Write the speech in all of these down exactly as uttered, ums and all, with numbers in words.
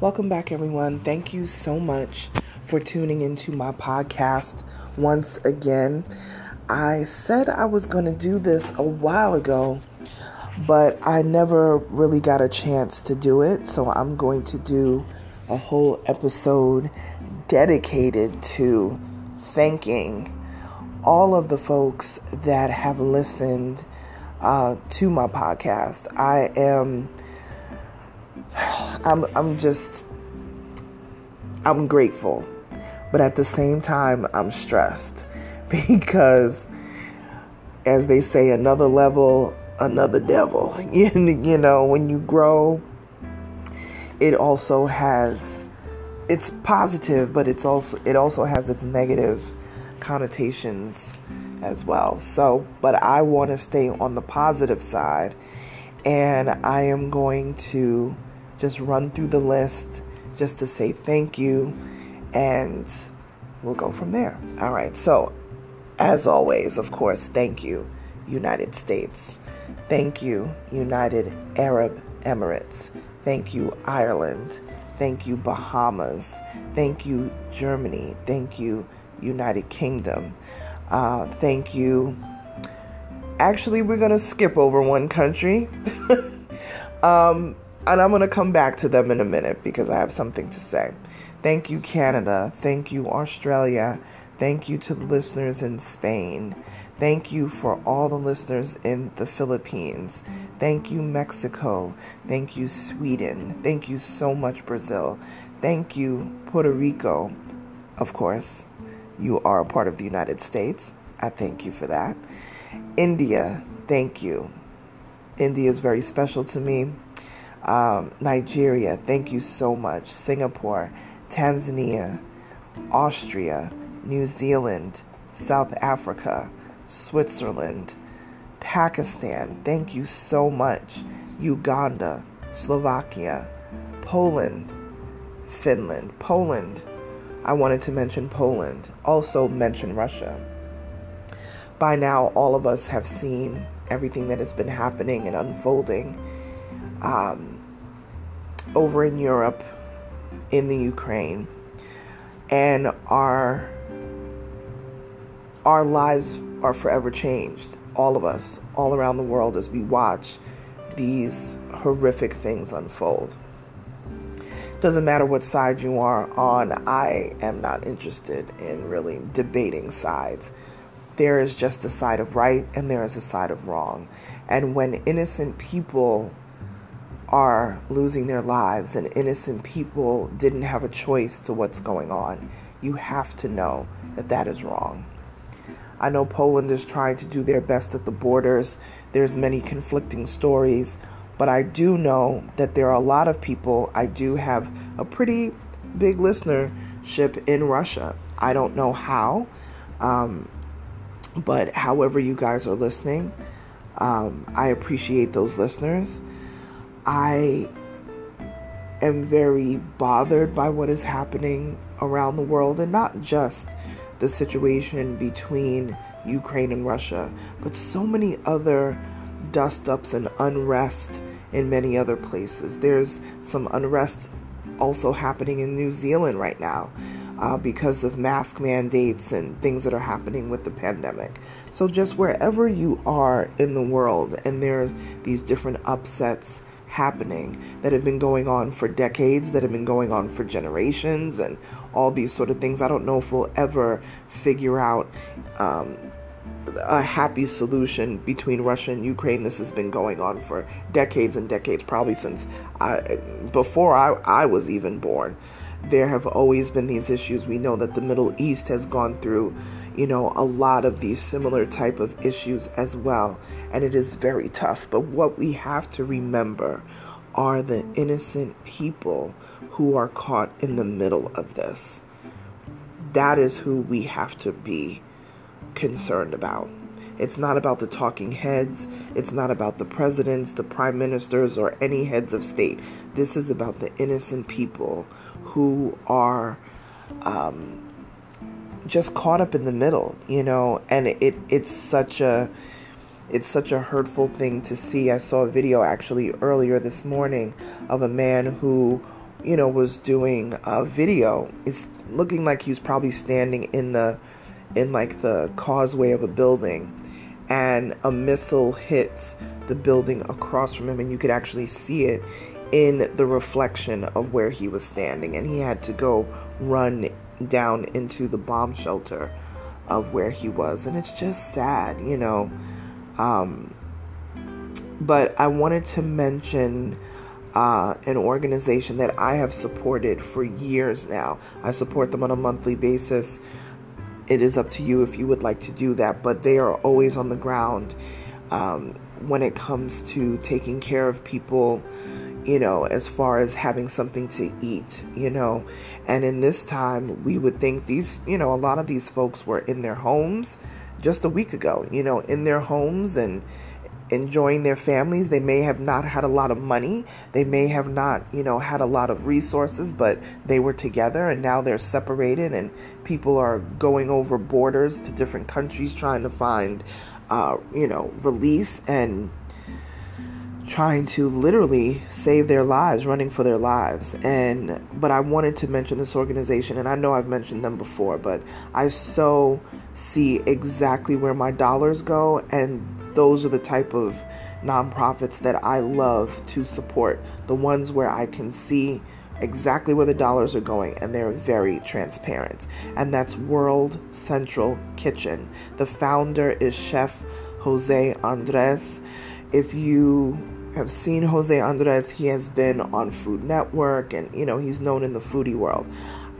Welcome back, everyone. Thank you so much for tuning into my podcast once again. I said I was going to do this a while ago, but I never really got a chance to do it. So I'm going to do a whole episode dedicated to thanking all of the folks that have listened uh, to my podcast. I am... I'm I'm just, I'm grateful, but at the same time, I'm stressed because, as they say, another level, another devil. You know, when you grow, it also has, it's positive, but it's also, it also has its negative connotations as well. So, but I want to stay on the positive side, and I am going to just run through the list just to say thank you, and we'll go from there. All right. So, as always, of course, thank you, United States. Thank you, United Arab Emirates. Thank you, Ireland. Thank you, Bahamas. Thank you, Germany. Thank you, United Kingdom. Uh, thank you. Actually, we're going to skip over one country. um... And I'm going to come back to them in a minute because I have something to say. Thank you, Canada. Thank you, Australia. Thank you to the listeners in Spain. Thank you for all the listeners in the Philippines. Thank you, Mexico. Thank you, Sweden. Thank you so much, Brazil. Thank you, Puerto Rico. Of course, you are a part of the United States. I thank you for that. India, thank you. India is very special to me. Um, Nigeria, thank you so much. Singapore, Tanzania, Austria, New Zealand, South Africa, Switzerland, Pakistan, thank you so much. Uganda, Slovakia, Poland, Finland. Poland, I wanted to mention Poland, also mention Russia. By now, all of us have seen everything that has been happening and unfolding um over in Europe, in the Ukraine, and our our lives are forever changed, all of us, all around the world, as we watch these horrific things unfold. Doesn't matter what side you are on. I am not interested in really debating sides. There is just the side of right and there is a side of wrong. And when innocent people are losing their lives and innocent people didn't have a choice to what's going on, you have to know that that is wrong. I know Poland is trying to do their best at the borders. There's many conflicting stories, but I do know that there are a lot of people. I do have a pretty big listenership in Russia. I don't know how, um, but however you guys are listening, um, I appreciate those listeners. I am very bothered by what is happening around the world, and not just the situation between Ukraine and Russia, but so many other dust-ups and unrest in many other places. There's some unrest also happening in New Zealand right now uh, because of mask mandates and things that are happening with the pandemic. So just wherever you are in the world, and there's these different upsets happening that have been going on for decades, that have been going on for generations, and all these sort of things. I don't know if we'll ever figure out um, a happy solution between Russia and Ukraine. This has been going on for decades and decades, probably since I, before I, I was even born. There have always been these issues. We know that the Middle East has gone through, you know, a lot of these similar type of issues as well. And it is very tough. But what we have to remember are the innocent people who are caught in the middle of this. that is who we have to be concerned about. It's not about the talking heads. It's not about the presidents, the prime ministers, or any heads of state. This is about the innocent people who are um, just caught up in the middle, you know. And it it's such a it's such a hurtful thing to see. I saw a video actually earlier this morning of a man who, you know, was doing a video. It's looking like he's probably standing in the in like the causeway of a building, and a missile hits the building across from him, and you could actually see it in the reflection of where he was standing, and he had to go run down into the bomb shelter of where he was. And it's just sad, you know. Um, but I wanted to mention uh, an organization that I have supported for years now. I support them on a monthly basis. It is up to you if you would like to do that, but they are always on the ground um, when it comes to taking care of people, you know, as far as having something to eat, you know. And in this time, we would think these, you know, a lot of these folks were in their homes just a week ago, you know, in their homes and enjoying their families. They may have not had a lot of money. They may have not, you know, had a lot of resources, but they were together, and now they're separated, and people are going over borders to different countries trying to find, uh, you know, relief and trying to literally save their lives, running for their lives. And, but I wanted to mention this organization, and I know I've mentioned them before, but I so see exactly where my dollars go, and those are the type of nonprofits that I love to support, the ones where I can see exactly where the dollars are going, and they're very transparent. And that's World Central Kitchen. The founder is Chef Jose Andres. If you have seen Jose Andres, he has been on Food Network, and, you know, he's known in the foodie world.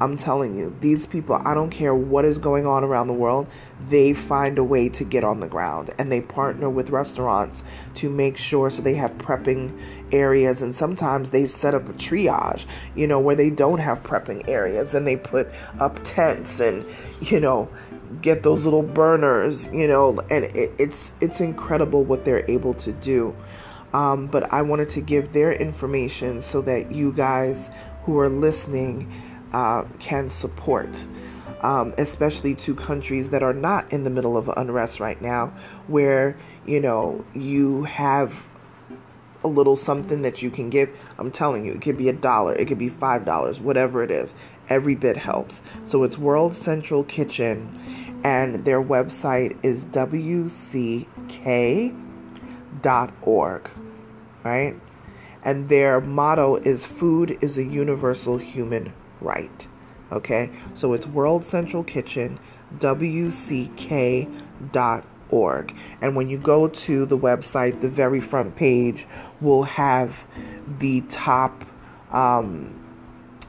I'm telling you, these people, I don't care what is going on around the world, they find a way to get on the ground, and they partner with restaurants to make sure, so they have prepping areas, and sometimes they set up a triage, you know, where they don't have prepping areas, and they put up tents and, you know, get those little burners, you know, and it, it's, it's incredible what they're able to do. Um, but I wanted to give their information so that you guys who are listening Uh, can support, um, especially to countries that are not in the middle of unrest right now, where, you know, you have a little something that you can give. I'm telling you, it could be a dollar, it could be five dollars, whatever it is, every bit helps. So it's World Central Kitchen, and their website is W C K dot org, right? And their motto is "Food is a universal human right." Okay, so it's World Central Kitchen, W C K dot org. And when you go to the website, the very front page will have the top, um,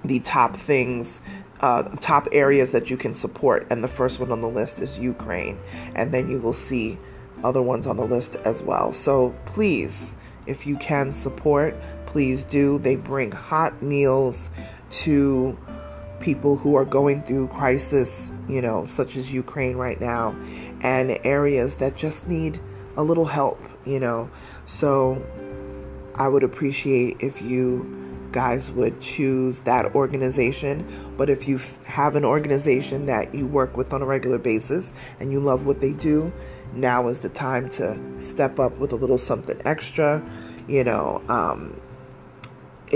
the top things, uh, top areas that you can support. And the first one on the list is Ukraine. And then you will see other ones on the list as well. So please, if you can support, please do. They bring hot meals to people who are going through crisis, you know, such as Ukraine right now, and areas that just need a little help, you know. So I would appreciate if you guys would choose that organization. But if you have an organization that you work with on a regular basis and you love what they do, now is the time to step up with a little something extra, you know. um,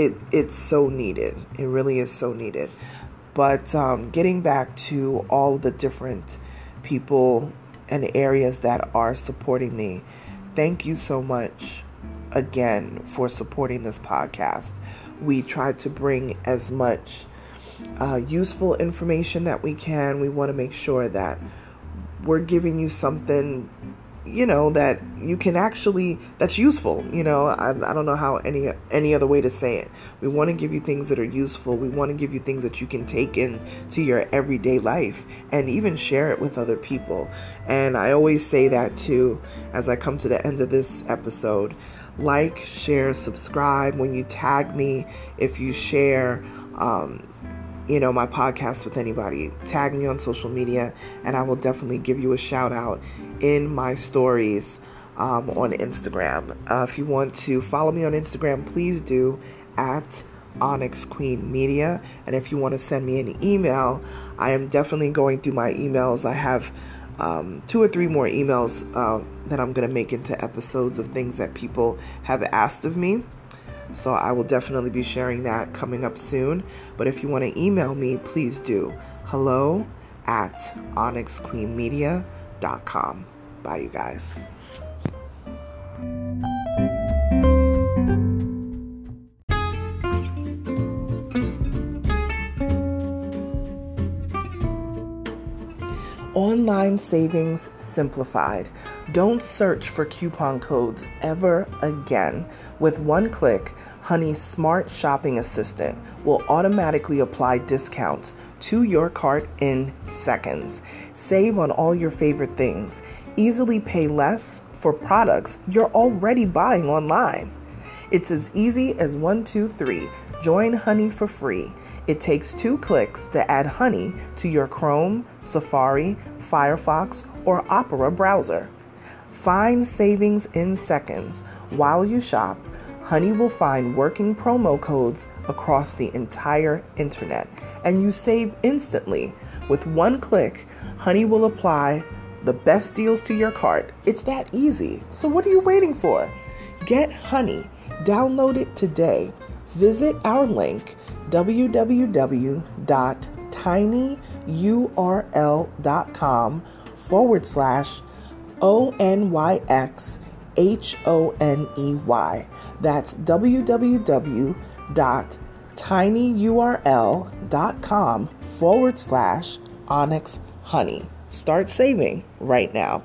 It, it's so needed. It really is so needed. But um, getting back to all the different people and areas that are supporting me, thank you so much again for supporting this podcast. We try to bring as much uh, useful information that we can. We want to make sure that we're giving you something, you know, that you can actually, that's useful. You know, I, I don't know how any, any other way to say it. We want to give you things that are useful. We want to give you things that you can take into your everyday life and even share it with other people. And I always say that too, as I come to the end of this episode, like, share, subscribe. When you tag me, if you share, um, you know, my podcast with anybody, tag me on social media, and I will definitely give you a shout out in my stories um, on Instagram. Uh, if you want to follow me on Instagram, please do, at OnyxQueen Media. And if you want to send me an email, I am definitely going through my emails. I have um, two or three more emails uh, that I'm going to make into episodes of things that people have asked of me. So I will definitely be sharing that coming up soon. But if you want to email me, please do. Hello at onyx queen media dot com. Bye, you guys. Online savings simplified. Don't search for coupon codes ever again. With one click, Honey's smart shopping assistant will automatically apply discounts to your cart in seconds. Save on all your favorite things. Easily pay less for products you're already buying online. It's as easy as one, two, three. Join Honey for free. It takes two clicks to add Honey to your Chrome, Safari, Firefox, or Opera browser. Find savings in seconds. While you shop, Honey will find working promo codes across the entire internet, and you save instantly. With one click, Honey will apply the best deals to your cart. It's that easy. So what are you waiting for? Get Honey. Download it today. Visit our link, www.tinyurl.com forward slash O N Y X H O N E Y. That's www.tinyurl.com forward slash Onyx Honey. Start saving right now.